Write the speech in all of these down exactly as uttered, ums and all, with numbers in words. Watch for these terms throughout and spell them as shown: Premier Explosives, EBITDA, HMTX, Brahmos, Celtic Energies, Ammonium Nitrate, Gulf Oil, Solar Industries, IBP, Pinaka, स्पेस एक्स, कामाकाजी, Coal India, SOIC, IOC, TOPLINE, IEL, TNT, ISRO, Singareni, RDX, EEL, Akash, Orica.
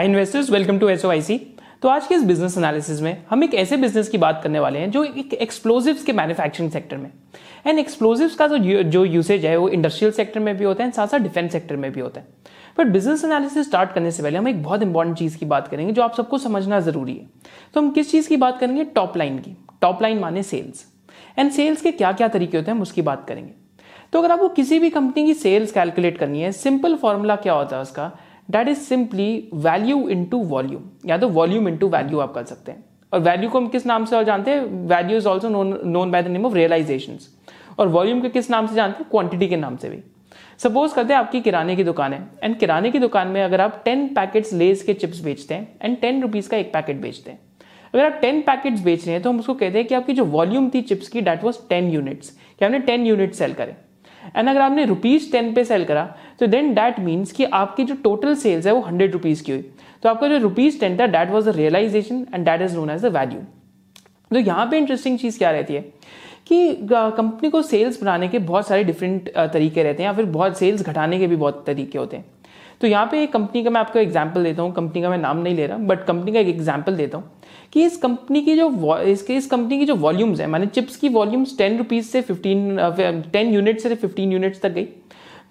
Hi investors, welcome to SOIC. तो आज के इस बिजनेस एनालिसिस में हम एक ऐसे बिजनेस की बात करने वाले हैं जो एक एक्सप्लोजिव्स के मैन्युफैक्चरिंग सेक्टर में, एंड एक्सप्लोजिव्स का जो जो यूसेज है वो इंडस्ट्रियल सेक्टर में भी होता है एंड साथ साथ डिफेंस सेक्टर में भी होता है। बट बिजनेस एनालिसिस स्टार्ट करने से पहले हम एक बहुत इंपॉर्टेंट चीज़ की बात करेंगे जो आप सबको समझना जरूरी है। तो हम किस चीज़ की बात करेंगे? टॉप लाइन की। टॉप लाइन माने सेल्स, एंड सेल्स के क्या क्या तरीके होते हैं हम उसकी बात करेंगे। तो अगर आपको किसी भी कंपनी की सेल्स कैलकुलेट करनी है, सिंपल फॉर्मूला क्या होता है उसका? That is simply value into volume, या तो वॉल्यूम इंटू वैल्यू आप कर सकते हैं। और वैल्यू को हम किस नाम से और जानते हैं? Value is also known by the name of realisations. और वॉल्यूम के किस नाम से जानते हैं? क्वांटिटी के नाम से भी। सपोज करते हैं आपकी किराने की दुकान है, एंड किराने की दुकान में अगर आप टेन पैकेट्स लेज के चिप्स बेचते हैं एंड टेन रुपीज का एक पैकेट बेचते हैं। अगर आप टेन पैकेट्स बेच रहे हैं तो हम उसको कहते हैं कि आपकी जो वॉल्यूम थी चिप्स की, डैट वॉज टेन यूनिट्स, कि हमने टेन यूनिट सेल करें। एंड अगर आपने रुपीज टेन पे सेल करा तो देन डैट मीन्स कि आपकी जो टोटल सेल्स है वो हंड्रेड रुपीज की हुई। तो आपका जो रुपीज टेन था that was the realisation and that is known as the value. तो यहाँ पे इंटरेस्टिंग चीज क्या रहती है कि कंपनी को सेल्स बनाने के बहुत सारे डिफरेंट तरीके रहते हैं, या फिर बहुत सेल्स घटाने के भी बहुत तरीके होते हैं। तो यहाँ पे एक कंपनी का मैं आपको एग्जाम्पल देता हूँ, कंपनी का मैं नाम नहीं ले रहा बट कंपनी का एक एग्जाम्पल देता हूँ कि इस कंपनी की जो इसके इस कंपनी की जो वॉल्यूम्स है, माने चिप्स की वॉल्यूम्स टेन रुपीज से फिफ्टीन टेन यूनिट से फिफ्टीन यूनिट्स तक गई,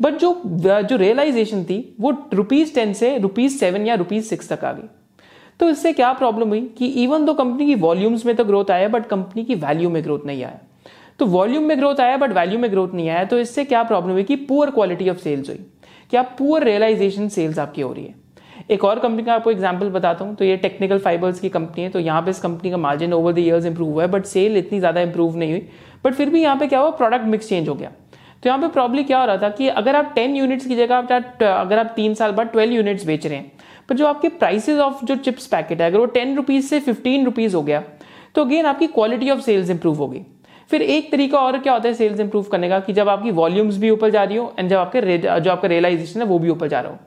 बट जो जो रियलाइजेशन थी वो रुपीज टेन से रुपीज सेवन या रुपीज सिक्स तक आ गई। तो इससे क्या प्रॉब्लम हुई कि इवन तो कंपनी की वॉल्यूम्स में तो ग्रोथ आया बट कंपनी की वैल्यू में ग्रोथ नहीं आया। तो वॉल्यूम में ग्रोथ आया बट वैल्यू में ग्रोथ नहीं आया। तो इससे क्या प्रॉब्लम हुई कि पुअर क्वालिटी ऑफ सेल्स हुई, कि आप पुअर रियलाइजेशन सेल्स आपकी हो रही है। एक और कंपनी का आपको एग्जांपल बताता हूँ। तो ये टेक्निकल फाइबर्स की कंपनी है, तो यहाँ पे इस कंपनी का margin over the years improve हुआ है बट सेल इतनी ज़्यादा इंप्रूव नहीं हुई। बट फिर भी यहाँ पे क्या हुआ, प्रोडक्ट मिक्स चेंज हो गया। तो यहाँ पे प्रॉब्लम क्या हो रहा था कि अगर आप टेन यूनिट्स की जगह आप अगर आप तीन साल बाद ट्वेल्व यूनिट्स बेच रहे हैं, पर जो आपके प्राइसेज ऑफ जो चिप्स पैकेट है अगर वो टेन रुपीज़ से फिफ्टीन रुपीज़ हो गया तो अगेन आपकी क्वालिटी ऑफ सेल्स इंप्रूव होगी। फिर एक तरीका और क्या होता है सेल्स इंप्रूव करने का, कि जब आपकी वॉल्यूम्स भी ऊपर जा रही हो एंड जब आपके जो आपका रियलाइजेशन है वो भी ऊपर जा रहा हो।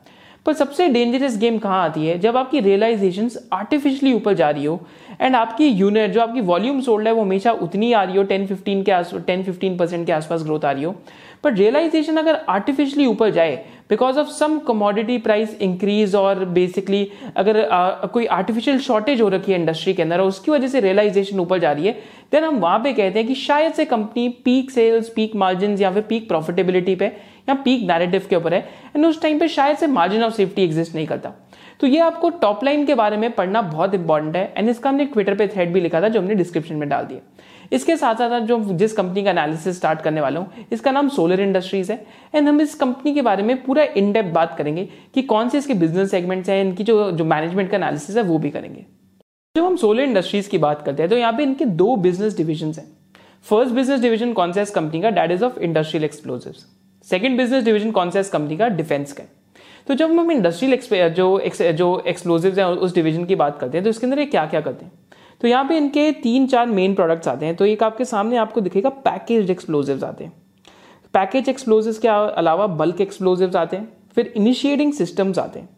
पर सबसे डेंजरस गेम कहाँ आती है? जब आपकी रियलाइजेशंस आर्टिफिशियली ऊपर जा रही हो एंड आपकी यूनिट जो आपकी वॉल्यूम सोल्ड है वो हमेशा उतनी आ रही हो, टेन फिफ्टीन के आस टेन फिफ्टीन परसेंट के आसपास ग्रोथ आ रही हो, बट रियलाइजेशन अगर आर्टिफिशियली ऊपर जाए because of some commodity price increase, और बेसिकली अगर आ, कोई आर्टिफिशियल शॉर्टेज हो रखी है इंडस्ट्री के अंदर और उसकी वजह से रियलाइजेशन ऊपर जा रही है, देन हम वहाँ पे कहते हैं कि शायद से company peak sales, peak margin या फिर पीक प्रॉफिटेबिलिटी पे या पीक नैरेटिव के ऊपर है, एंड उस टाइम पे शायद से मार्जिन ऑफ सेफ्टी एग्जिस्ट नहीं करता। तो ये आपको टॉप लाइन के बारे में पढ़ना बहुत इंपॉर्टेंट है, एंड इसका हमने ट्विटर पे थ्रेड भी लिखा था जो हमने डिस्क्रिप्शन में डाल दिया। इसके साथ साथ जो जिस कंपनी का एनालिसिस स्टार्ट करने वाला हूँ इसका नाम सोलर इंडस्ट्रीज है, एंड हम इस कंपनी के बारे में पूरा इन डेप्थ बात करेंगे कि कौन से इसके बिजनेस सेगमेंट्स हैं, इनकी जो जो मैनेजमेंट का एनालिसिस है वो भी करेंगे। जब हम सोलर इंडस्ट्रीज की बात करते हैं तो यहाँ पे इनके दो बिजनेस डिविजन हैं। फर्स्ट बिजनेस डिविजन कौन सा है इस कंपनी का? That is of industrial explosives. Second business division कौन सा है इस कंपनी का? डिफेंस का। तो जब हम इंडस्ट्रियल जो जो एक्सप्लोजिव्स हैं उस डिविजन की बात करते हैं तो इसके अंदर ये क्या क्या करते हैं? तो यहाँ पे इनके तीन चार मेन प्रोडक्ट्स आते हैं। तो एक आपके सामने आपको दिखेगा पैकेज्ड एक्सप्लोजिव्स आते हैं। पैकेज एक्सप्लोजिव्स के अलावा बल्क एक्सप्लोजिव्स आते हैं, फिर इनिशिएटिंग सिस्टम्स आते हैं।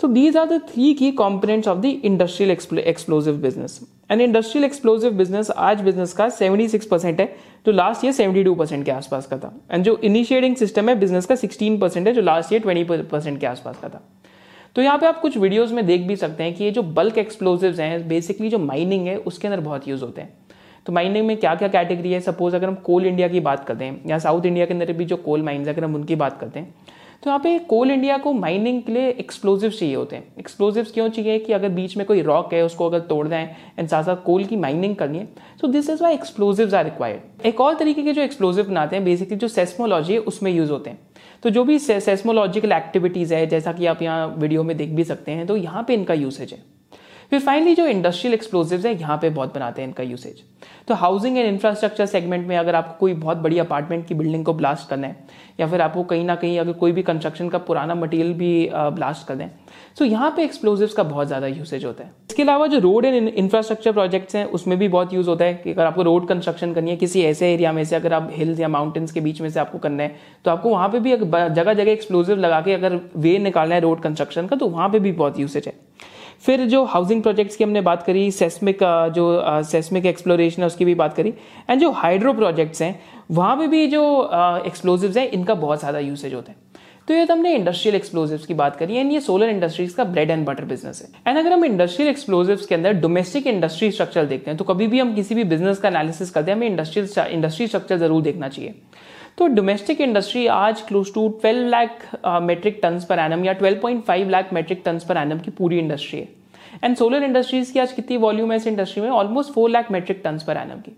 So these are the three key components of the industrial explosive business. And industrial explosive business आज बिजनेस का सेवेंटी सिक्स परसेंट है, जो last year seventy two percent के आसपास का था। एंड जो इनिशिएटिंग सिस्टम है बिजनेस का सिक्सटीन परसेंट है, जो लास्ट ईयर ट्वेंटी परसेंट के आसपास का था। तो यहाँ पे आप कुछ वीडियोस में देख भी सकते हैं कि ये जो बल्क एक्सप्लोजिव्स हैं बेसिकली जो माइनिंग है उसके अंदर बहुत यूज होते हैं। तो माइनिंग में क्या क्या कैटेगरी है? सपोज अगर हम कोल इंडिया की बात करते हैं या साउथ इंडिया के अंदर भी जो कोल माइन्स अगर हम उनकी बात करते हैं, तो यहाँ पे कोल इंडिया को माइनिंग के लिए एक्सप्लोजिव्स चाहिए होते हैं। एक्सप्लोजिव्स क्यों चाहिए? कि अगर बीच में कोई रॉक है उसको अगर तोड़ना है एंड साथ साथ कोल की माइनिंग करनी है, so this is why explosives are required. एक और तरीके के जो एक्सप्लोजिव बनाते हैं बेसिकली जो सेस्मोलॉजी है उसमें यूज होते हैं। तो जो भी से, सेस्मोलॉजिकल एक्टिविटीज़ है जैसा कि आप यहाँ वीडियो में देख भी सकते हैं, तो यहाँ पे इनका यूसेज है। फिर फाइनली जो इंडस्ट्रियल एक्सप्लोजिव्स है यहाँ पे बहुत बनाते हैं इनका यूसेज। तो हाउसिंग एंड इंफ्रास्ट्रक्चर सेगमेंट में अगर आपको कोई बहुत बड़ी अपार्टमेंट की बिल्डिंग को ब्लास्ट करना है, या फिर आपको कहीं ना कहीं अगर कोई भी कंस्ट्रक्शन का पुराना मटेरियल भी ब्लास्ट करना है, सो यहाँ पे एक्सप्लोजिव्स का बहुत ज़्यादा यूसेज होता है। इसके अलावा जो रोड एंड इंफ्रास्ट्रक्चर प्रोजेक्ट्स हैं उसमें भी बहुत यूज़ होता है, कि अगर आपको रोड कंस्ट्रक्शन करनी है किसी ऐसे एरिया में से, अगर आप हिल्स या माउंटेन्स के बीच में से आपको करना है, तो आपको वहाँ पर भी जगह जगह एक्सप्लोजिव लगा के अगर वे निकालना है रोड कंस्ट्रक्शन का, तो वहाँ पर भी बहुत यूसेज है। फिर जो हाउसिंग प्रोजेक्ट्स की हमने बात करी, सेस्मिक जो सेस्मिक एक्सप्लोरेशन है उसकी भी बात करी, एंड जो हाइड्रो प्रोजेक्ट्स हैं वहाँ पे भी जो एक्सप्लोजिव्स हैं इनका बहुत ज़्यादा यूसेज होता है। तो ये हमने इंडस्ट्रियल एक्सप्लोजिव्स की बात करी, एंड ये सोलर इंडस्ट्रीज का ब्रेड एंड बटर बिजनेस है। एंड अगर हम इंडस्ट्रियल एक्सप्लोजिव्स के अंदर डोमेस्टिक इंडस्ट्री स्ट्रक्चर देखते हैं, तो कभी भी हम किसी भी बिजनेस का एनालिसिस करते हैं हमें इंडस्ट्रियल इंडस्ट्री स्ट्रक्चर जरूर देखना चाहिए। तो डोमेस्टिक इंडस्ट्री आज क्लोज टू बारह lakh metric turns per annum या बारह पॉइंट पाँच lakh metric turns per annum की पूरी इंडस्ट्री है। एंड सोलर इंडस्ट्रीज की आज कितनी वॉल्यूम है इस इंडस्ट्री में? ऑलमोस्ट चार lakh metric turns per annum की।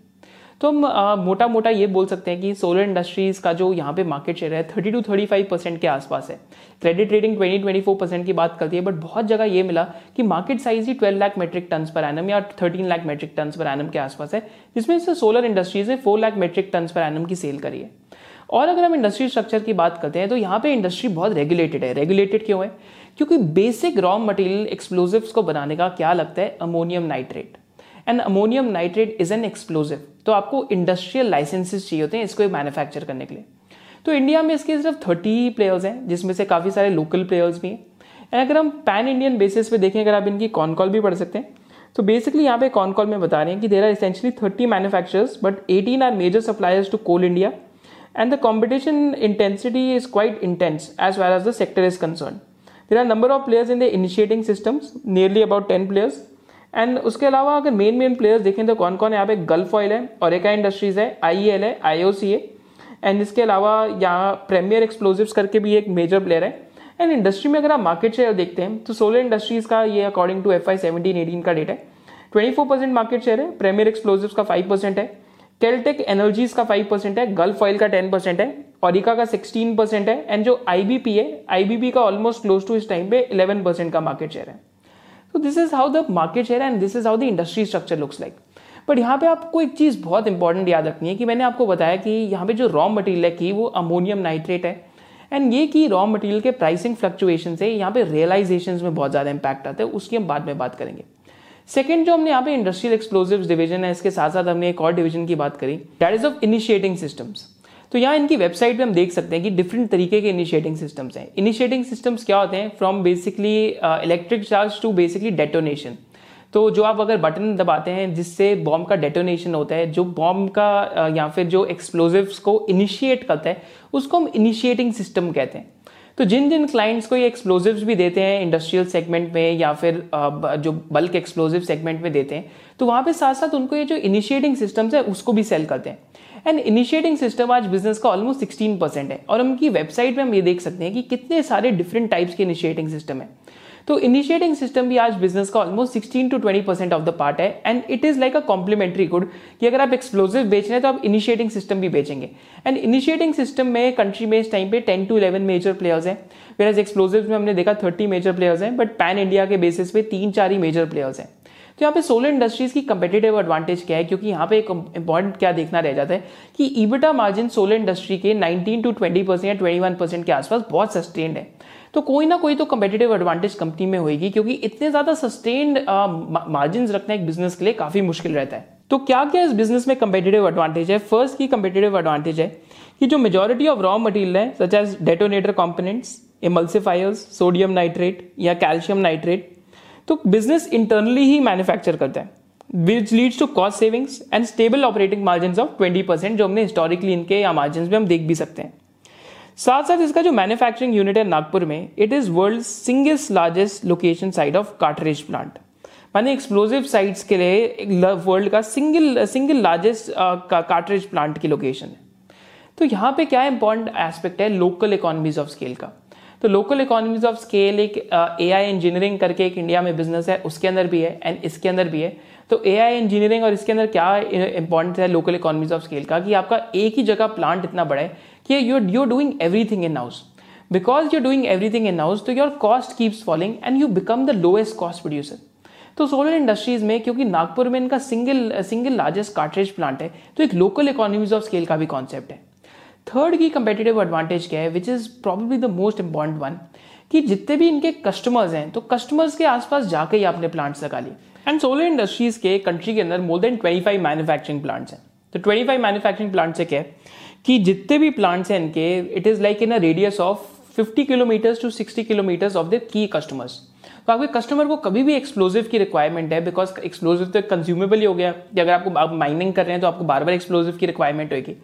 तो हम मोटा मोटा ये बोल सकते हैं कि सोलर इंडस्ट्रीज का जो यहाँ पे मार्केट शेयर है thirty two thirty five percent के आसपास है। Credit rating twenty twenty four percent की बात करती है, बट बहुत जगह ये मिला कि मार्केट साइज ही twelve lakh metric turns per annum या thirteen lakh metric turns per annum के आसपास है, जिसमें से सोलर इंडस्ट्रीज ने four lakh metric turns per annum की सेल करी है। और अगर हम इंडस्ट्री स्ट्रक्चर की बात करते हैं तो यहाँ पे इंडस्ट्री बहुत रेगुलेटेड है। रेगुलेटेड क्यों है? क्योंकि बेसिक रॉ मटेरियल एक्सप्लोजिव्स को बनाने का क्या लगता है? Ammonium nitrate. And ammonium nitrate is an explosive, तो आपको इंडस्ट्रियल लाइसेंसेस चाहिए होते हैं इसको मैन्युफैक्चर करने के लिए। तो इंडिया में इसके सिर्फ तीस प्लेयर्स हैं, जिसमें से काफी सारे लोकल प्लेयर्स भी हैं। एंड अगर हम पैन इंडियन बेसिस पे देखें, अगर आप इनकी कॉन कॉल भी पढ़ सकते हैं, तो बेसिकली यहाँ पे कॉन कॉल में बता रहे हैं कि there are essentially thirty manufacturers but eighteen are major suppliers to Coal India, and the competition intensity is quite intense as far as the sector is concerned. There are number of players in the initiating systems, nearly about ten players. And उसके अलावा अगर main main players देखें तो कौन कौन है? यहाँ पे Gulf Oil है, Orica Industries है, I E L है, I O C है, and इसके अलावा यहाँ Premier Explosives करके भी एक major player है। And industry में अगर आप market share देखते हैं तो solar industries का ये according to F Y seventeen eighteen का data है, twenty-four percent market share है, Premier Explosives का five percent है, Celtic Energies का five percent है, Gulf Oil का ten percent है, Orica का sixteen percent है, एंड जो I B P है, I B P का ऑलमोस्ट क्लोज टू इस टाइम पे eleven percent का मार्केट शेयर है। तो this is how the market share and this is how the industry structure looks like. But यहाँ पे आपको एक चीज बहुत इंपॉर्टेंट याद रखनी है कि मैंने आपको बताया कि यहाँ पे जो रॉ मटेरियल है की वो अमोनियम नाइट्रेट है, एंड ये की रॉ मटेरियल के प्राइसिंग फ्लक्चुएशन से यहाँ पे रियलाइजेशन में बहुत ज्यादा इंपैक्ट आता है, उसकी हम बाद में बात करेंगे। सेकंड जो हमने यहाँ पे इंडस्ट्रियल एक्सप्लोजिव्स डिवीजन है, इसके साथ साथ हमने एक और डिवीजन की बात करी, that is of initiating systems. तो यहाँ इनकी वेबसाइट पे हम देख सकते हैं कि डिफरेंट तरीके के इनिशिएटिंग सिस्टम्स हैं। इनिशिएटिंग सिस्टम्स क्या होते हैं? From basically electric charge to basically detonation. तो जो आप अगर बटन दबाते हैं जिससे बॉम्ब का डेटोनेशन होता है, जो बॉम्ब का या फिर जो एक्सप्लोजिव्स को इनिशिएट करता है उसको हम इनिशिएटिंग सिस्टम कहते हैं। तो जिन जिन क्लाइंट्स को ये एक्सप्लोजिव्स भी देते हैं इंडस्ट्रियल सेगमेंट में या फिर जो बल्क एक्सप्लोजिव सेगमेंट में देते हैं, तो वहां पे साथ साथ उनको ये जो इनिशिएटिंग सिस्टम्स है उसको भी सेल करते हैं। एंड इनिशिएटिंग सिस्टम आज बिजनेस का ऑलमोस्ट सोलह परसेंट है, और उनकी वेबसाइट में हम ये देख सकते हैं कि कितने सारे डिफरेंट टाइप्स के इनिशिएटिंग सिस्टम है। तो इनिशिएटिंग सिस्टम भी आज बिजनेस का almost sixteen to twenty percent of the part है, and it is like a complementary good कि अगर आप एक्सप्लोजिव बेच रहे हैं तो आप इनिशिएटिंग सिस्टम भी बेचेंगे। एंड इनिशिएटिंग सिस्टम में कंट्री में इस टाइम पे ten to eleven major players हैं, वेयर एक्सप्लोजिव्स में हमने देखा थर्टी मेजर प्लेयर्स हैं, बट पैन इंडिया के बेसिस पे तीन चार ही मेजर प्लेयर्स हैं। तो यहाँ पे सोलर इंडस्ट्रीज की कंपेटिटिव एडवांटेज क्या है, क्योंकि यहाँ पे एक इंपॉर्टेंट क्या देखना रह जाता है कि ईबिटा मार्जिन सोलर इंडस्ट्री के नाइनटीन टू ट्वेंटी परसेंट या ट्वेंटी वन परसेंट के आसपास बहुत सस्टेन्ड है। तो कोई ना कोई तो कंपेटिटिव एडवांटेज कंपनी में होगी, क्योंकि इतने ज्यादा सस्टेन्ड मार्जिन रखना एक बिजनेस के लिए काफी मुश्किल रहता है। तो क्या क्या इस बिजनेस में कंपेटिटिव एडवांटेज है? फर्स्ट की कंपेटिटिव एडवांटेज है कि जो मेजॉरिटी ऑफ रॉ मटेरियल है, such as detonator components, emulsifiers, sodium nitrate या कैल्शियम नाइट्रेट, तो बिजनेस इंटरनली ही मैन्युफैक्चर करता है, which leads to cost savings and stable operating margin of twenty percent, जो हमने हिस्टोरिकली इनके या मार्जिन में हम देख भी सकते हैं। साथ साथ इसका जो मैन्युफैक्चरिंग यूनिट है नागपुर में, it is world singles largest location site of cartridge plant, माने एक्सप्लोजिव साइट्स के लिए वर्ल्ड का single single largest cartridge plant की लोकेशन है। तो यहाँ पे क्या इंपॉर्टेंट एस्पेक्ट है? लोकल इकोनॉमीज ऑफ स्केल का। तो लोकल इकोनॉमीज ऑफ स्केल एक ए आई इंजीनियरिंग करके एक इंडिया में बिजनेस है, उसके अंदर भी है एंड इसके अंदर भी है। तो ए आई इंजीनियरिंग और इसके अंदर क्या इंपॉर्टेंस है लोकल इकोनॉमीज ऑफ स्केल का, कि आपका एक ही जगह प्लांट इतना बड़ा है कि you you are doing everything in house. Because you are doing everything in house, तो your cost keeps falling and you become the lowest cost producer. तो सोलर इंडस्ट्रीज में क्योंकि नागपुर में इनका single single largest cartridge plant है, तो एक local economies of scale का भी कॉन्सेप्ट है। थर्ड की कंपेटिटिव एडवांटेज क्या है, which is probably the most important one, कि जितने भी इनके कस्टमर्स हैं तो कस्टमर्स के आसपास जाके ही आपने प्लांट्स लगा लिए। एंड सोलर इंडस्ट्रीज के कंट्री के अंदर more than twenty five manufacturing plants हैं। तो ट्वेंटी फाइव मैन्युफैक्चरिंग प्लांट्स से क्या है कि जितने भी प्लांट्स हैं इनके, it is like in a radius of fifty kilometres to sixty kilometres of the key customers. तो आपके कस्टमर को कभी भी एक्सप्लोजिव की रिक्वायरमेंट है, बिकॉज एक्सप्लोजिव तो कंज्यूमेबल ही हो गया कि अगर आपको आप माइनिंग कर रहे हैं तो आपको बार बार एक्सप्लोजिव की रिक्वायरमेंट होगी।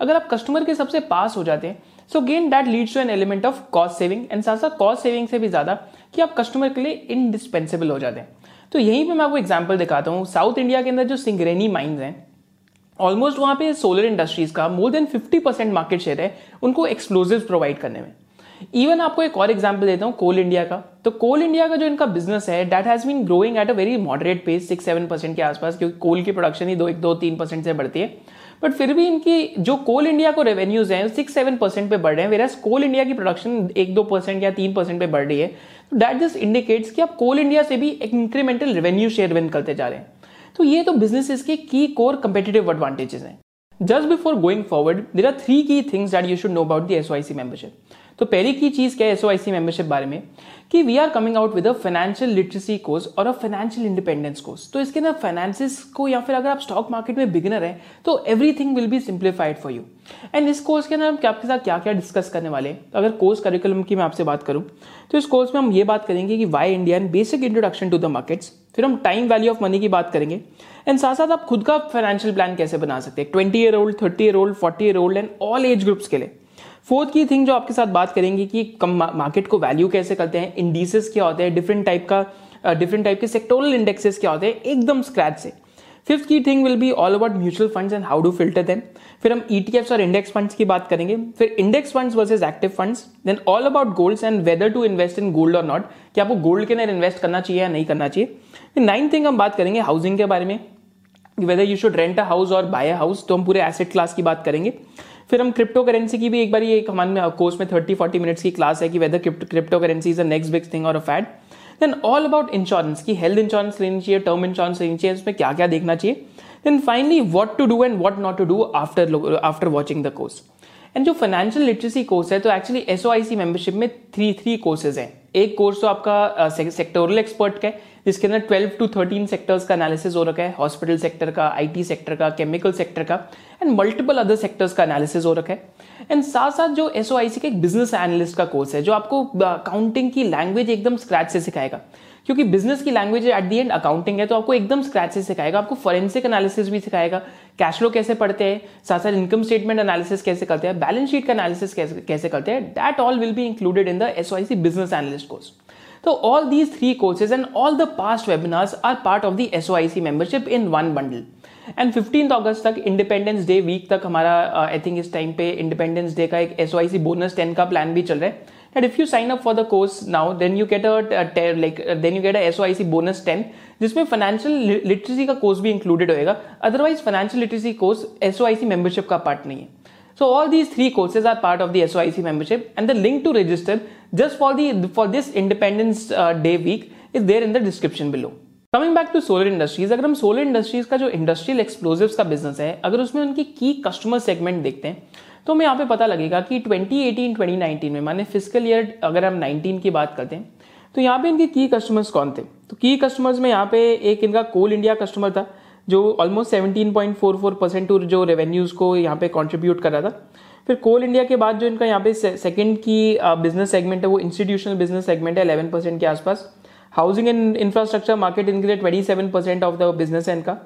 अगर आप कस्टमर के सबसे पास हो जाते हैं so again that leads to an element of cost saving, and साथ साथ कॉस्ट सेविंग से भी ज्यादा कि आप कस्टमर के लिए इंडिस्पेंसेबल हो जाते हैं। तो यहीं पे मैं आपको एग्जांपल दिखाता हूँ। साउथ इंडिया के अंदर जो सिंगरेनी माइंस हैं, ऑलमोस्ट वहाँ पे सोलर इंडस्ट्रीज का more than fifty percent market share है उनको एक्सप्लोजिव्स प्रोवाइड करने में। इवन आपको एक और एग्जांपल देता हूँ कोल इंडिया का। तो कोल इंडिया का जो इनका बिजनेस है that has been growing at a very moderate pace, six seven percent के आसपास, क्योंकि कोल की प्रोडक्शन ही दो एक दो तीन परसेंट से बढ़ती है। बट फिर भी इनकी जो कोल इंडिया को रेवेन्यूज हैं सिक्स सेवन परसेंट पे बढ़ रहे हैं, वेराज कोल इंडिया की प्रोडक्शन एक दो परसेंट या तीन परसेंट पे बढ़ रही है। दैट जस्ट इंडिकेट्स कि आप कोल इंडिया से भी एक इंक्रीमेंटल रेवेन्यू शेयर विन करते जा रहे हैं। तो ये तो बिजनेसेस के की कोर कंपेटिटिव एडवांटेजेस हैं। Just before going forward there are three key things that you should know about the SOIC membership. तो पहली की चीज क्या है एसओआईसी मेंबरशिप बारे में, कि we are coming out with a financial literacy course और अ फाइनेंशियल इंडिपेंडेंस कोर्स। तो इसके अंदर फाइनेंसेस को या फिर अगर आप स्टॉक मार्केट में बिगिनर हैं तो everything will be simplified for you. And इस कोर्स के अंदर हम आपके साथ क्या क्या डिस्कस करने वाले हैं। तो अगर कोर्स करिकुलम की मैं आपसे बात करूं तो इस कोर्स में हम ये बात करेंगे कि why India, basic introduction to the markets, फिर हम टाइम वैल्यू ऑफ मनी की बात करेंगे, एंड साथ साथ आप खुद का फाइनेंशियल प्लान कैसे बना सकते हैं twenty year old, thirty year old, forty year old and all age groups के लिए। फोर्थ की थिंग जो आपके साथ बात करेंगे कि कम मार्केट को वैल्यू कैसे करते हैं, इंडिसेस क्या होते हैं, डिफरेंट टाइप का डिफरेंट टाइप के सेक्टोरल इंडेक्सेस क्या होते हैं एकदम स्क्रैच से। Fifth key thing will be all about mutual funds and how to filter them. फिर हम ईटीएफ्स और इंडेक्स फंड्स की बात करेंगे, फिर index funds versus active funds, then all about golds and whether to invest in gold और not, कि आपको गोल्ड के अंदर इन्वेस्ट करना चाहिए या नहीं करना चाहिए। नाइन्थ थिंग हम बात करेंगे हाउसिंग के बारे में, whether you should rent a house और बाय अ हाउस, तो हम पूरे एसेट क्लास की बात करेंगे। फिर हम क्रिप्टो करेंसी की भी एक बार ये हमारे कोर्स में थर्टी फोर्टी मिनट्स की क्लास है कि whether crypto currency is a next big thing और a fad. Then all about insurance की हेल्थ इंश्योरेंस लेनी चाहिए, टर्म इंश्योरेंस लेनी चाहिए, उसमें क्या क्या देखना चाहिए। Then finally what to do and what not to do after after watching the course. And जो फाइनेंशियल लिटरेसी कोर्स है तो एक्चुअली एसओआईसी मेंबरशिप में थ्री थ्री कोर्सेज हैं। एक कोर्स तो आपका सेक्टोरल एक्सपर्ट का है जिसके अंदर ट्वेल्व टू थर्टीन सेक्टर्स का एनालिसिस हो रखा है, हॉस्पिटल सेक्टर का, आईटी सेक्टर का, केमिकल सेक्टर का एंड मल्टीपल अदर सेक्टर्स का एनालिसिस हो रखा है। एंड साथ साथ जो एसओआईसी के एक बिजनेस एनालिस्ट का कोर्स है जो आपको अकाउंटिंग की लैंग्वेज एकदम स्क्रैच से सिखाएगा, क्योंकि बिजनेस की language at the end accounting है तो आपको एकदम स्क्रैच से सिखाएगा। आपको फॉरेंसिक एनालिसिस भी सिखाएगा, कैश फ्लो कैसे पढ़ते हैं, साथ साथ इनकम स्टेटमेंट एनालिसिस कैसे करते हैं, बैलेंस शीट का एनालिसिस कैसे कैसे करते हैं। That all will be included in the SOIC business analyst course. तो all these three courses and all the past webinars are part of the SOIC membership in one bundle. And fifteen अगस्त तक independence day week तक हमारा I think इस time पे independence day का एक SOIC bonus ten का plan भी चल रहा है। that if you sign up for the course now then you get a like then you get a S O I C bonus ten जिसमें financial literacy का course भी included होएगा, otherwise financial literacy course S O I C membership का part नहीं है। So all these three courses are part of the S O I C membership and the link to register just for the for this Independence Day week is there in the description below. Coming back to solar industries, अगर हम solar industries का जो industrial explosives का business है अगर उसमें उनकी key customer segment देखते हैं तो हमें यहाँ पे पता लगेगा कि ट्वेंटी एटीन ट्वेंटी नाइनटीन में माने फिस्कल ईयर अगर हम नाइनटीन की बात करते हैं तो यहाँ पे इनके की कस्टमर्स कौन थे। तो की कस्टमर्स में यहाँ पे एक इनका कोल इंडिया कस्टमर था जो almost seventeen point four four percent to जो रेवेन्यूज को यहाँ पे कंट्रीब्यूट कर रहा था। फिर कोल इंडिया के बाद जो इनका यहाँ पे सेकंड की बिजनेस सेगमेंट है वो इंस्टीट्यूशनल बिजनेस सेगमेंट है इलेवन परसेंट के आसपास। हाउसिंग एंड इंफ्रास्ट्रक्चर मार्केट इनके लिए twenty seven percent of the business है इनका।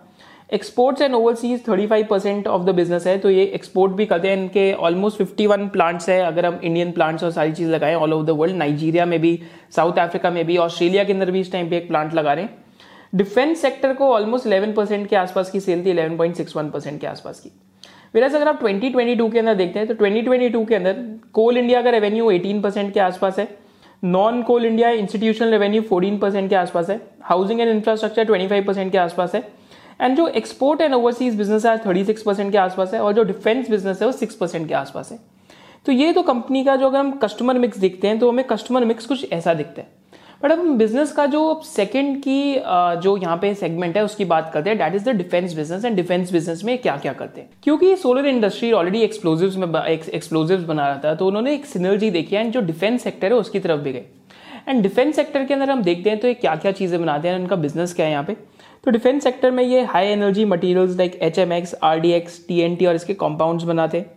Exports and overseas thirty five percent of the business है, तो ये एक्सपोर्ट भी करते हैं। इनके ऑलमोस्ट फिफ्टी वन प्लांट्स है अगर हम इंडियन प्लांट्स और सारी चीज लगाएं all over the world, Nigeria में भी, साउथ अफ्रीका में भी, ऑस्ट्रेलिया के अंदर भी इस टाइम पे एक प्लांट लगा रहे हैं। डिफेंस सेक्टर को ऑलमोस्ट इलेवन परसेंट के आसपास की सेल थी, eleven point six one percent के आसपास की। वैसे अगर आप ट्वेंटी ट्वेंटी टू के अंदर देखते हैं तो ट्वेंटी ट्वेंटी टू के अंदर कोल इंडिया का रेवेन्यू एटीन परसेंट के आसपास है, नॉन कोल India institutional revenue fourteen percent के आसपास है, housing and infrastructure twenty five percent के आसपास है, एंड जो एक्सपोर्ट एंड ओवरसीज बिजनेस है थर्टी सिक्स परसेंट के आसपास है और जो डिफेंस बिजनेस है वो सिक्स परसेंट के आसपास है। तो ये तो कंपनी का जो अगर हम कस्टमर मिक्स देखते हैं तो हमें कस्टमर मिक्स कुछ ऐसा दिखता है। बट अब हम बिजनेस का जो सेकंड की जो यहाँ पे सेगमेंट है उसकी बात करते हैं, that is the defence business. And defence business में क्या क्या करते हैं, क्योंकि सोलर इंडस्ट्री ऑलरेडी एक्सप्लोजिव्स में एक्सप्लोजिव्स बना रहा था तो उन्होंने एक सिनर्जी देखी एंड जो डिफेंस सेक्टर है उसकी तरफ भी गए। एंड डिफेंस सेक्टर के अंदर हम देखते हैं तो ये क्या क्या चीजें बनाते हैं, उनका बिजनेस क्या है यहाँ पे। तो डिफेंस सेक्टर में ये high energy materials like H M X, R D X, T N T और इसके कंपाउंड्स बनाते हैं।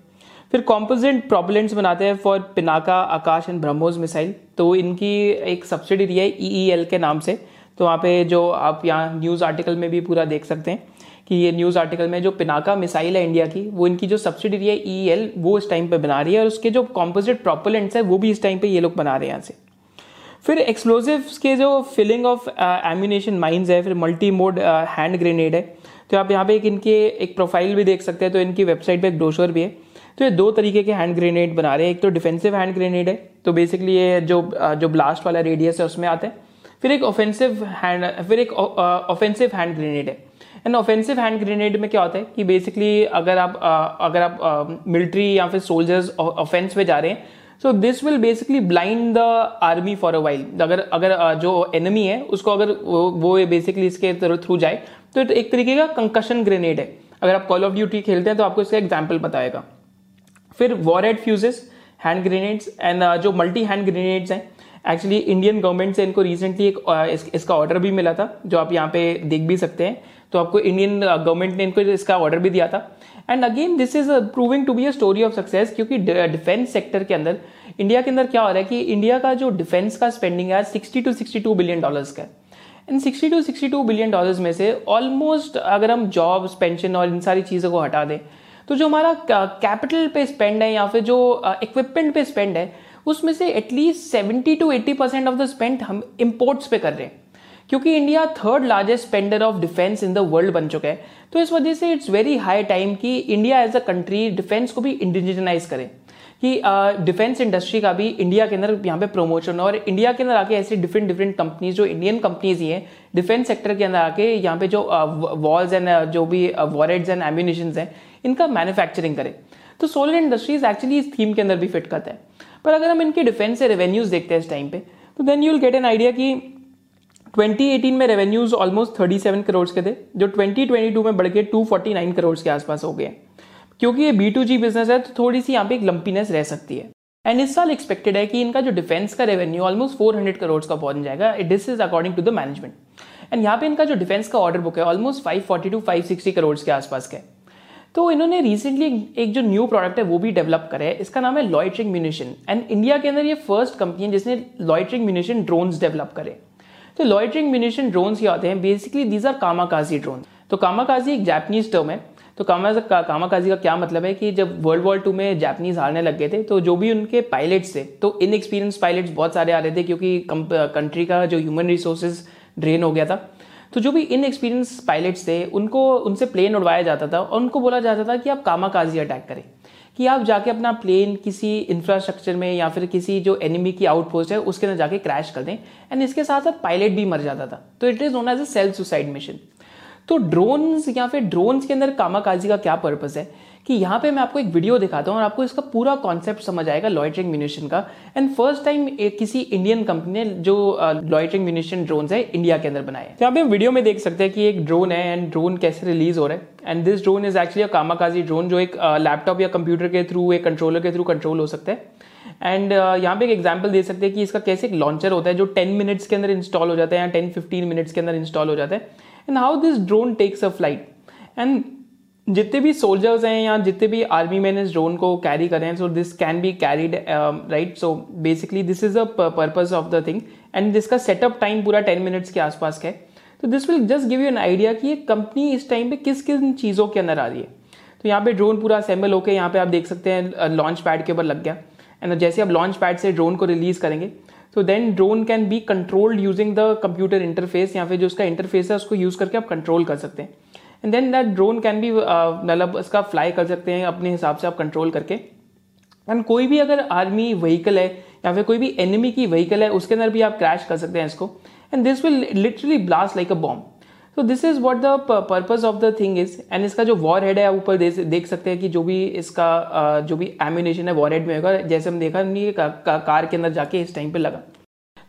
फिर कॉम्पोजिट प्रोपेलेंट्स बनाते हैं for Pinaka, Akash and BrahMos missile. तो इनकी एक सब्सिडरी है ई ई एल के नाम से, तो वहाँ पे जो आप यहाँ न्यूज़ आर्टिकल में भी पूरा देख सकते हैं। कि ये न्यूज़ आर्टिकल में जो पिनाका मिसाइल है इंडिया की, वो इनकी जो सब्सिडरी है ई ई एल वो इस टाइम पे बना रही है, और उसके जो कॉम्पोजिट प्रोपेलेंट्स है वो भी इस टाइम पे ये लोग बना रहे हैं यहाँ से। फिर एक्सप्लोजिव्स के जो फिलिंग ऑफ एम्यूनेशन माइंस है, फिर मल्टी मोड हैंड ग्रेनेड है, तो आप यहाँ पे एक इनके एक प्रोफाइल भी देख सकते हैं, तो इनकी वेबसाइट पे एक ब्रोशर भी है। तो ये दो तरीके के हैंड ग्रेनेड बना रहे हैं, एक तो डिफेंसिव हैंड ग्रेनेड है, तो बेसिकली ये जो जो ब्लास्ट वाला रेडियस है उसमें आता है, फिर एक ऑफेंसिव हैंड फिर एक ऑफेंसिव हैंड ग्रेनेड है। एंड ऑफेंसिव हैंड ग्रेनेड में क्या होता है कि बेसिकली अगर आप uh, अगर आप मिलिट्री uh, या फिर सोल्जर्स ऑफेंस uh, पे जा रहे हैं, so this will basically blind the army for a while. अगर अगर uh, जो एनिमी है उसको अगर वो बेसिकली इसके थ्रू जाए, तो एक तरीके का कंकशन ग्रेनेड है। अगर आप कॉल ऑफ ड्यूटी खेलते हैं तो आपको इसका एग्जाम्पल बताएगा। फिर warhead fuses, hand grenades and जो मल्टी हैंड ग्रेनेड्स हैं, एक्चुअली इंडियन गवर्नमेंट से इनको रिसेंटली एक इस, इसका ऑर्डर भी मिला था, जो आप यहाँ पे देख भी सकते हैं। तो आपको इंडियन गवर्नमेंट ने इनको इसका ऑर्डर भी दिया था। And again this is proving to be a story of success, क्योंकि डिफेंस सेक्टर के अंदर इंडिया के अंदर क्या हो रहा है कि इंडिया का जो डिफेंस का स्पेंडिंग है sixty two sixty two billion dollars का, and sixty two sixty two billion dollars में से ऑलमोस्ट अगर हम जॉब्स, पेंशन और इन सारी चीज़ों को हटा दें, तो जो हमारा कैपिटल पे स्पेंड है या फिर जो इक्विपमेंट पे स्पेंड है, उसमें से at least seventy to eighty percent of the spend हम इंपोर्ट्स पे कर रहे हैं, क्योंकि India third largest spender of defence in the world बन चुका है। तो इस वजह से इट्स वेरी हाई टाइम कि India as a country defence को भी इंडिजिनाइज करे, कि डिफेंस uh, इंडस्ट्री का भी इंडिया के अंदर यहाँ पे प्रमोशन, और इंडिया के अंदर आके ऐसे डिफरेंट डिफरेंट कंपनीज जो इंडियन कंपनीज ही हैं डिफेंस सेक्टर के अंदर आके यहाँ पे जो वॉल्स uh, एंड uh, जो भी वॉरेट्स एंड एम्यूनिशन हैं इनका मैन्युफैक्चरिंग करे। तो सोलर इंडस्ट्रीज एक्चुअली इस थीम के अंदर भी फिट करता है। पर अगर हम इनके डिफेंस से रेवेन्यूज देखते हैं इस टाइम पे, तो then you will get an idea कि ट्वेंटी एटीन में revenues almost thirty seven crore के थे, जो ट्वेंटी ट्वेंटी टू में बढ़ के टू फोर्टी नाइन करोड़ के आसपास हो गए। क्योंकि ये बी टू जी बिजनेस है, तो थोड़ी सी यहाँ पे एक लंपीनेस रह सकती है। एंड इस साल एक्सपेक्टेड है कि इनका जो डिफेंस का revenue almost four hundred crore का पहुंच जाएगा। This is according to the management. And यहाँ पे इनका जो डिफेंस का ऑर्डर बुक है almost five forty to five sixty crore के आसपास का है। तो इन्होंने रिसेंटली एक जो न्यू प्रोडक्ट है वो भी डेवलप करे, इसका नाम है लॉइटरिंग म्यूनिशन। एंड इंडिया के अंदर ये फर्स्ट कंपनी है जिसने लॉइटरिंग म्यूनिशन ड्रोन्स डेवलप करे। तो लॉइटरिंग म्यूनिशन ड्रोन्स क्या होते हैं? Basically these are कामाकाजी drone. तो कामाकाजी एक जापानीज टर्म है। तो कामाकाजी का क्या मतलब है कि जब वर्ल्ड वॉर टू में जापानीज हारने लग गए थे, तो जो भी उनके पायलट्स थे, तो इनएक्सपीरियंस पायलट्स बहुत सारे आ रहे थे, क्योंकि कंट्री का जो ह्यूमन रिसोर्सेज ड्रेन हो गया था। तो जो भी इनएक्सपीरियंस पायलट्स थे उनको उनसे प्लेन उड़वाया जाता था, और उनको बोला जाता था कि आप कामाकाजी अटैक करें, कि आप जाके अपना प्लेन किसी इंफ्रास्ट्रक्चर में या फिर किसी जो एनिमी की आउटपोस्ट है उसके अंदर जाके क्रैश कर दें। एंड इसके साथ साथ पायलट भी मर जाता था। तो it is known as a self suicide mission. तो ड्रोन्स या फिर ड्रोन्स के अंदर कामाकाजी का क्या पर्पस है, कि यहाँ पे मैं आपको एक वीडियो दिखाता हूँ और आपको इसका पूरा कॉन्सेप्ट समझ आएगा लॉइटरिंग म्यूनिशन का। एंड फर्स्ट टाइम किसी इंडियन कंपनी ने जो लॉइटरिंग म्यूनिशन ड्रोन्स है इंडिया के अंदर बनाए। तो आप वीडियो में देख सकते हैं कि एक ड्रोन है एंड ड्रोन कैसे रिलीज हो रहा है। And this drone is actually a कामाकाजी drone, जो एक लैपटॉप uh, या कंप्यूटर के थ्रू, एक कंट्रोलर के थ्रू कंट्रोल हो सकता है। एंड uh, यहाँ पे एक एग्जाम्पल दे सकते हैं कि इसका कैसे एक लॉन्चर होता है जो टेन मिनट्स के अंदर इंस्टॉल हो जाता है, या टेन फिफ्टीन मिनट्स के अंदर इंस्टॉल हो जाता है। And how this drone takes a flight. And जितने भी सोल्जर्स हैं या जितने भी आर्मी मैन इस ड्रोन को कैरी कर रहे हैं, so this can be carried, right. So basically this is a purpose of the thing. And जिसका सेटअप टाइम पूरा टेन मिनट्स के आसपास का है। तो this will just give you an idea कि ये कंपनी इस टाइम पे किस किन चीज़ों के अंदर आ रही है। तो यहाँ पे ड्रोन पूरा असेंबल होकर यहाँ पे आप देख सकते हैं लॉन्च पैड के ऊपर लग गया। एंड जैसे आप लॉन्च पैड से ड्रोन को रिलीज करेंगे, तो then drone can be controlled using the computer interface, या फिर जो उसका इंटरफेस है उसको यूज करके आप कंट्रोल कर सकते हैं। And then that drone can be, मतलब उसका फ्लाई कर सकते हैं अपने हिसाब से आप कंट्रोल करके। एंड कोई भी अगर आर्मी व्हीकल है या फिर कोई भी एनिमी की व्हीकल है उसके अंदर भी आप क्रैश कर सकते हैं इसको। And this will literally blast like a bomb. So this is what the purpose of the thing is. And इसका जो वॉर हेड है आप ऊपर देख सकते हैं कि जो भी इसका uh, जो भी एम्यूनेशन है वॉर हेड में होगा, जैसे हम देखा नहीं का, का, कार के अंदर जाके इस टाइम पे लगा।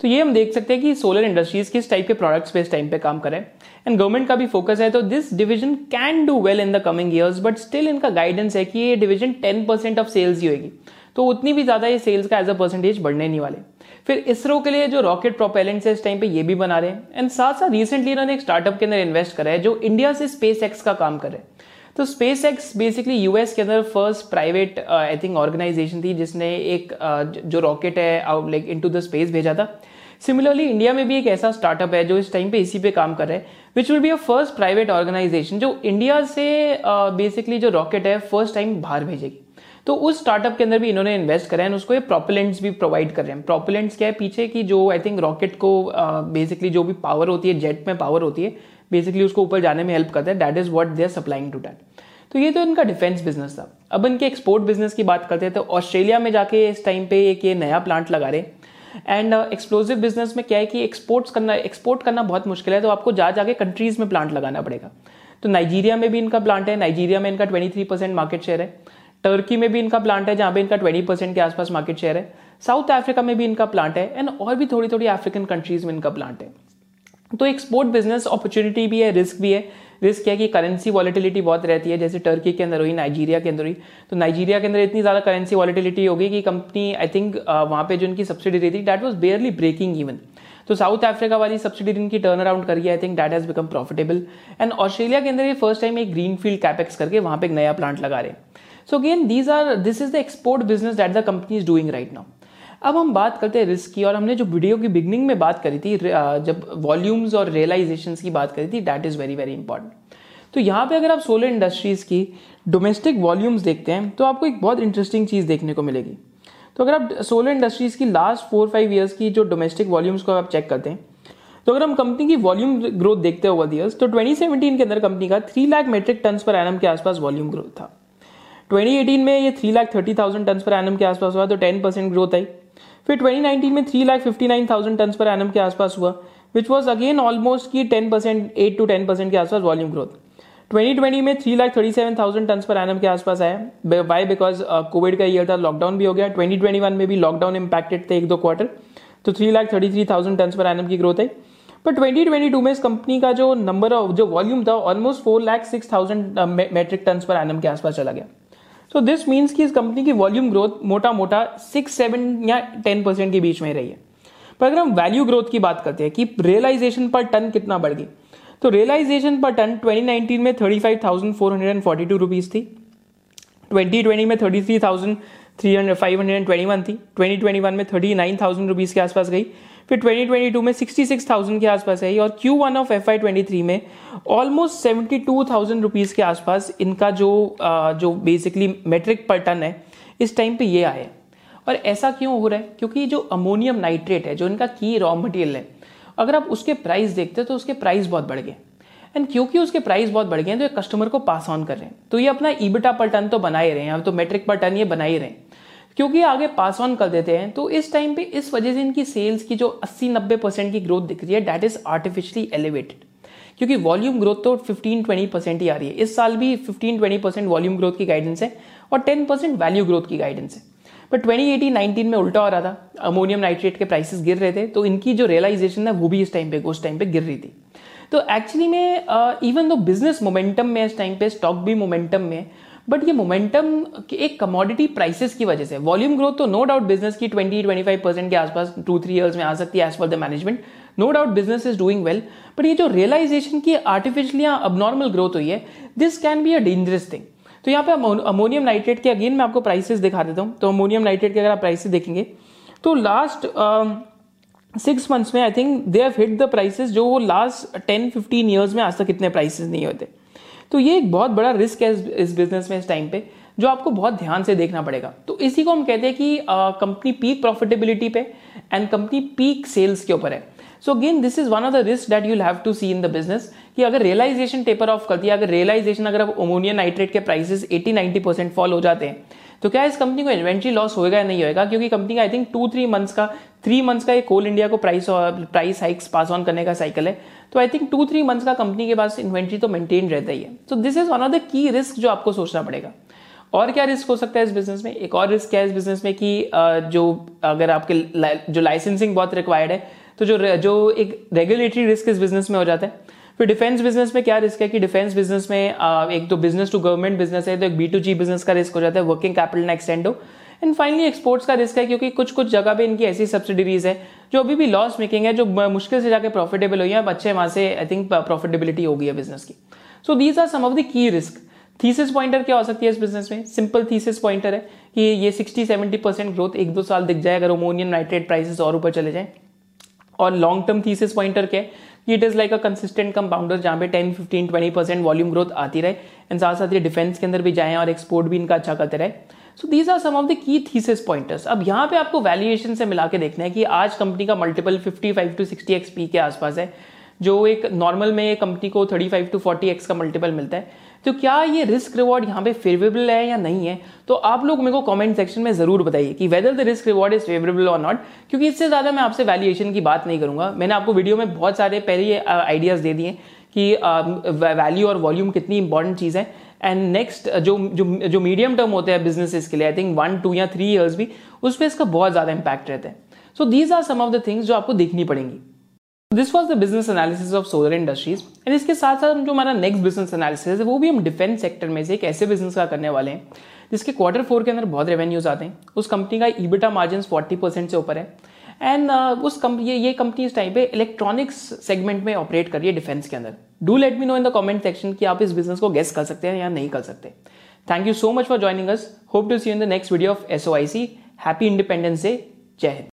तो ये हम देख सकते हैं कि सोलर इंडस्ट्रीज किस टाइप के प्रोडक्ट्स पे इस टाइम पे काम करें। एंड गवर्नमेंट का भी फोकस है, तो this division can do well in the coming years, but still इनका गाइडेंस है कि ये division ten percent of sales ही होगी, तो उतनी भी ज्यादा ये सेल्स का एज अ परसेंटेज बढ़ने नहीं वाले। फिर इसरो के लिए जो रॉकेट प्रोपेलेंट्स है इस टाइम पे ये भी बना रहे हैं। एंड साथ साथ रिसेंटली इन्होंने एक स्टार्टअप के अंदर इन्वेस्ट करा है जो इंडिया से स्पेस एक्स का काम कर रहे हैं। तो स्पेस एक्स बेसिकली यूएस के अंदर first private I think organisation थी जिसने एक uh, जो रॉकेट है like in to the space भेजा था। सिमिलरली इंडिया में भी एक ऐसा स्टार्टअप है जो इस टाइम पे इसी पे काम कर रहा है, which will be a first private organisation जो इंडिया से बेसिकली uh, जो रॉकेट है फर्स्ट टाइम बाहर भेजेगी। तो उस स्टार्टअप के अंदर भी इन्होंने इन्वेस्ट करा है, उसको ये प्रोपेलेंट्स भी प्रोवाइड कर रहे हैं। प्रोपेलेंट्स क्या है पीछे की जो आई थिंक रॉकेट को बेसिकली uh, जो भी पावर होती है, जेट में पावर होती है, बेसिकली उसको ऊपर जाने में हेल्प करता है। That is what they are supplying to that. तो ये तो इनका डिफेंस बिजनेस था। अब इनके एक्सपोर्ट बिजनेस की बात करते हैं तो ऑस्ट्रेलिया में जाके इस टाइम पे एक ये नया प्लांट लगा रहे हैं। एंड एक्सप्लोजिव बिजनेस में क्या है कि एक्सपोर्ट्स करना एक्सपोर्ट करना बहुत मुश्किल है, तो आपको जा जाके कंट्रीज में प्लांट लगाना पड़ेगा। तो नाइजीरिया में भी इनका प्लांट है, नाइजीरिया में इनका twenty three percent market share है। टर्की में भी इनका प्लांट है जहां पे इनका ट्वेंटी परसेंट के आसपास मार्केट शेयर है। साउथ अफ्रीका में भी इनका प्लांट है एंड और भी थोड़ी थोड़ी अफ्रीकन कंट्रीज में इनका प्लांट है। तो एक्सपोर्ट बिजनेस अपॉर्चुनिटी भी है, रिस्क भी है। रिस्क क्या है कि करेंसी वॉलिटिलिटी बहुत रहती है, जैसे टर्की के अंदर हुई, नाइजीरिया के अंदर हुई। तो नाइजीरिया के अंदर इतनी ज्यादा करेंसी वॉलिटिलिटी होगी कि कंपनी आई थिंक वहां पे जो इनकी सब्सिडी रही थी that was barely breaking even. तो साउथ अफ्रीका वाली सब्सिडी इनकी टर्न अराउंड करी, I think that has become profitable. And Australia के अंदर ये फर्स्ट टाइम एक ग्रीनफील्ड कैपेक्स करके वहां पे एक नया प्लांट लगा रहे हैं। So again these are this is the export business that the company is doing right now. अब हम बात करते हैं रिस्क की, और हमने जो वीडियो की बिगनिंग में बात करी थी जब वॉल्यूम्स और रियलाइजेशंस की बात करी थी, that is very very important. तो यहाँ पे अगर आप सोलर इंडस्ट्रीज की डोमेस्टिक वॉल्यूम्स देखते हैं तो आपको एक बहुत इंटरेस्टिंग चीज देखने को मिलेगी। तो अगर आप सोलर इंडस्ट्रीज की लास्ट फोर फाइव ईयर्स की जो डोमेस्टिक वॉल्यूम्स को आप चेक करते हैं तो अगर हम कंपनी की वॉल्यूम ग्रोथ देखते हुए ईयर्स तो ट्वेंटी सेवनटीन के अंदर कंपनी का थ्री लाख मेट्रिक टन पर एनम के आसपास वॉल्यूम ग्रोथ था। ट्वेंटी एटीन में ये three lakh thirty thousand ton पर एनम के आसपास हुआ तो टेन परसेंट ग्रोथ आई। फिर ट्वेंटी नाइनटीन में three lakh fifty nine thousand ton पर एनम के आसपास हुआ विच वाज अगेन ऑलमोस्ट की ten percent, eight to ten percent के आसपास वॉल्यूम ग्रोथ। ट्वेंटी ट्वेंटी में three lakh thirty seven thousand ton पर एनम के आसपास आया। वाई? बिकॉज कोविड का ईयर था, लॉकडाउन भी हो गया। ट्वेंटी ट्वेंटी वन में भी लॉकडाउन इम्पैक्टेड थे एक दो क्वार्टर, तो three lakh thirty three thousand ton per annum की ग्रोथ आई। पर ट्वेंटी ट्वेंटी टू में इस कंपनी का जो नंबर ऑफ जो वॉल्यूम था almost four lakh six thousand metric ton पर एनम के आसपास चला गया। तो दिस मीन्स कि इस कंपनी की वॉल्यूम ग्रोथ मोटा मोटा सिक्स सेवन या टेन परसेंट के बीच में रही है। पर अगर हम वैल्यू ग्रोथ की बात करते हैं कि रियलाइजेशन पर टन कितना बढ़ गई, तो realisation per tonne twenty nineteen में thirty five thousand four hundred and forty two rupees थी, ट्वेंटी ट्वेंटी में thirty three thousand three hundred five hundred and twenty one थी, ट्वेंटी ट्वेंटी वन में thirty nine thousand rupees के आसपास गई, फिर twenty twenty two में sixty six thousand के आसपास आई, और Q one of F I twenty three में almost seventy two thousand rupees के आसपास इनका जो जो बेसिकली मेट्रिक पर टन है इस टाइम पे ये आए। और ऐसा क्यों हो रहा है? क्योंकि जो अमोनियम नाइट्रेट है जो इनका की रॉ मटेरियल है, अगर आप उसके प्राइस देखते हैं तो उसके प्राइस बहुत बढ़ गए। एंड क्योंकि उसके प्राइस बहुत बढ़ गए हैं तो ये कस्टमर को पास ऑन कर रहे हैं, तो ये अपना ईबिटा पर टन तो बना ही रहे हैं, तो मेट्रिक पर टन ये बना ही रहे हैं क्योंकि आगे पास ऑन कर देते हैं। तो इस टाइम पे इस वजह से इनकी सेल्स की जो अस्सी नब्बे परसेंट की ग्रोथ दिख रही है दैट इज आर्टिफिशियली एलिवेटेड, क्योंकि वॉल्यूम ग्रोथ तो फिफ्टीन ट्वेंटी परसेंट ही आ रही है। इस साल भी fifteen twenty percent volume growth की गाइडेंस है और टेन परसेंट वैल्यू ग्रोथ की गाइडेंस है। पर ट्वेंटी एटीन नाइनटीन में उल्टा हो रहा था, अमोनियम नाइट्रेट के प्राइसेस गिर रहे थे तो इनकी जो रियलाइजेशन है वो भी इस टाइम पे उस टाइम पे गिर रही थी। तो एक्चुअली में इवन दो बिजनेस मोमेंटम में इस टाइम पे स्टॉक भी मोमेंटम में, बट ये मोमेंटम एक कमोडिटी प्राइसेस की वजह से। वॉल्यूम ग्रोथ तो नो डाउट बिजनेस की ट्वेंटी ट्वेंटी फाइव परसेंट के आसपास टू थ्री इयर्स में आ सकती है as per the management, no doubt business is doing well. But ये जो रियलाइजेशन की आर्टिफिशियली अबनॉर्मल ग्रोथ हुई है this can be a dangerous thing. तो यहाँ पे अमोनियम नाइट्रेट के अगेन मैं आपको प्राइसेस दिखा देता हूँ। तो अमोनियम नाइट्रेट के अगर आप प्राइसेस देखेंगे तो लास्ट सिक्स मंथ्स में I think they have hit the prices जो वो लास्ट टेन फिफ्टीन ईयर्स में आज तक इतने प्राइसेस नहीं होते। तो ये एक बहुत बड़ा रिस्क है इस बिजनेस में इस टाइम पे, जो आपको बहुत ध्यान से देखना पड़ेगा। तो इसी को हम कहते हैं कि कंपनी पीक प्रॉफिटेबिलिटी पे एंड कंपनी पीक सेल्स के ऊपर है। So again this is one of the risk that you'll have to see in the business कि अगर रियलाइजेशन टेपर ऑफ करती है, अगर रियलाइजेशन अगर आप अमोनियम नाइट्रेट के prices eighty ninety percent fall हो जाते हैं तो क्या इस कंपनी को इन्वेंट्री लॉस होगा या नहीं होगा? क्योंकि कंपनी का I think two three months का थ्री मंथ्स का ये कोल इंडिया को price price hikes pass on करने का साइकिल है, तो I think two three months का कंपनी के पास इन्वेंट्री तो मेंटेन रहता ही है। तो this is one of the key risk जो आपको सोचना पड़ेगा। और क्या रिस्क हो सकता है इस बिजनेस में? एक और रिस्क क्या है इस बिजनेस में कि जो अगर आपके जो लाइसेंसिंग बहुत रिक्वायर्ड है तो जो जो एक रेगुलेटरी रिस्क इस बिजनेस में हो जाता है। फिर डिफेंस बिजनेस में क्या रिस्क है कि डिफेंस बिजनेस में एक तो बिजनेस टू गवर्नमेंट बिजनेस है तो एक बी टू जी बिजनेस का रिस्क हो जाता है, वर्किंग कैपिटल ना एक्सटेंड हो। एंड फाइनली एक्सपोर्ट्स का रिस्क है क्योंकि कुछ कुछ जगह पे इनकी ऐसी सब्सिडरीज है जो अभी भी लॉस मेकिंग है, जो मुश्किल से जाके प्रॉफिटेबल हुई है, अब अच्छे वहां से आई थिंक प्रॉफिटेबिलिटी होगी है बिजनेस की। So these are some of the key risk. Thesis pointer क्या हो सकती है इस बिजनेस में? सिंपल थीसिस पॉइंटर है कि ये सिक्सटी सेवेंटी परसेंट ग्रोथ एक दो साल दिख जाए अगर अमोनियम नाइट्रेट प्राइसेस और ऊपर चले जाए। और लॉन्ग टर्म थीसिस पॉइंटर क्या है, it is like a consistent compounder जहाँ पे ten, fifteen, twenty percent volume growth आती रहे एंड साथ साथ ये डिफेंस के अंदर भी जाएं और एक्सपोर्ट भी इनका अच्छा करते रहे. So these are some of the key thesis pointers. अब यहाँ पे आपको वैल्यूएशन से मिला के देखना है कि आज कंपनी का multiple fifty five to sixty X P के आसपास है, जो एक नॉर्मल में कंपनी को thirty five to forty X का मल्टीपल मिलता है. तो क्या ये रिस्क रिवॉर्ड यहाँ पे फेवरेबल है या नहीं है? तो आप लोग मेरे को कमेंट सेक्शन में जरूर बताइए कि whether the risk reward is favourable और नॉट, क्योंकि इससे ज़्यादा मैं आपसे वैल्यूएशन की बात नहीं करूँगा. मैंने आपको वीडियो में बहुत सारे पहले ये आइडियाज़ दे दिए कि वैल्यू और वॉल्यूम कितनी इंपॉर्टेंट चीज़ है. एंड नेक्स्ट जो जो जो मीडियम टर्म होते हैं बिजनेसेस के लिए, आई थिंक वन टू या थ्री ईयर्स भी, उस पर इसका बहुत ज़्यादा इम्पैक्ट रहता है. So these are some of the things जो आपको देखनी पड़ेंगी. This was the business analysis of solar industries. And इसके साथ साथ जो हमारा नेक्स्ट बिजनेस एनालिसिस है वो भी हम डिफेंस सेक्टर में से एक ऐसे बिजनेस का करने वाले हैं जिसके क्वार्टर फोर के अंदर बहुत रेवेन्यूज आते हैं. उस कंपनी का ईबिटा मार्जिन फोर्टी परसेंट से ऊपर है. एंड uh, उस कंपनी ये कंपनी इस टाइम पे इलेक्ट्रॉनिक्स सेगमेंट में ऑपरेट कर रही है डिफेंस के अंदर. Do let me know in the comment section कि आप इस बिजनेस को गेस कर सकते हैं या नहीं कर सकते. Thank you so much for joining us. Hope to see you in the next video of S O I C. Happy independence day. जय हिंद.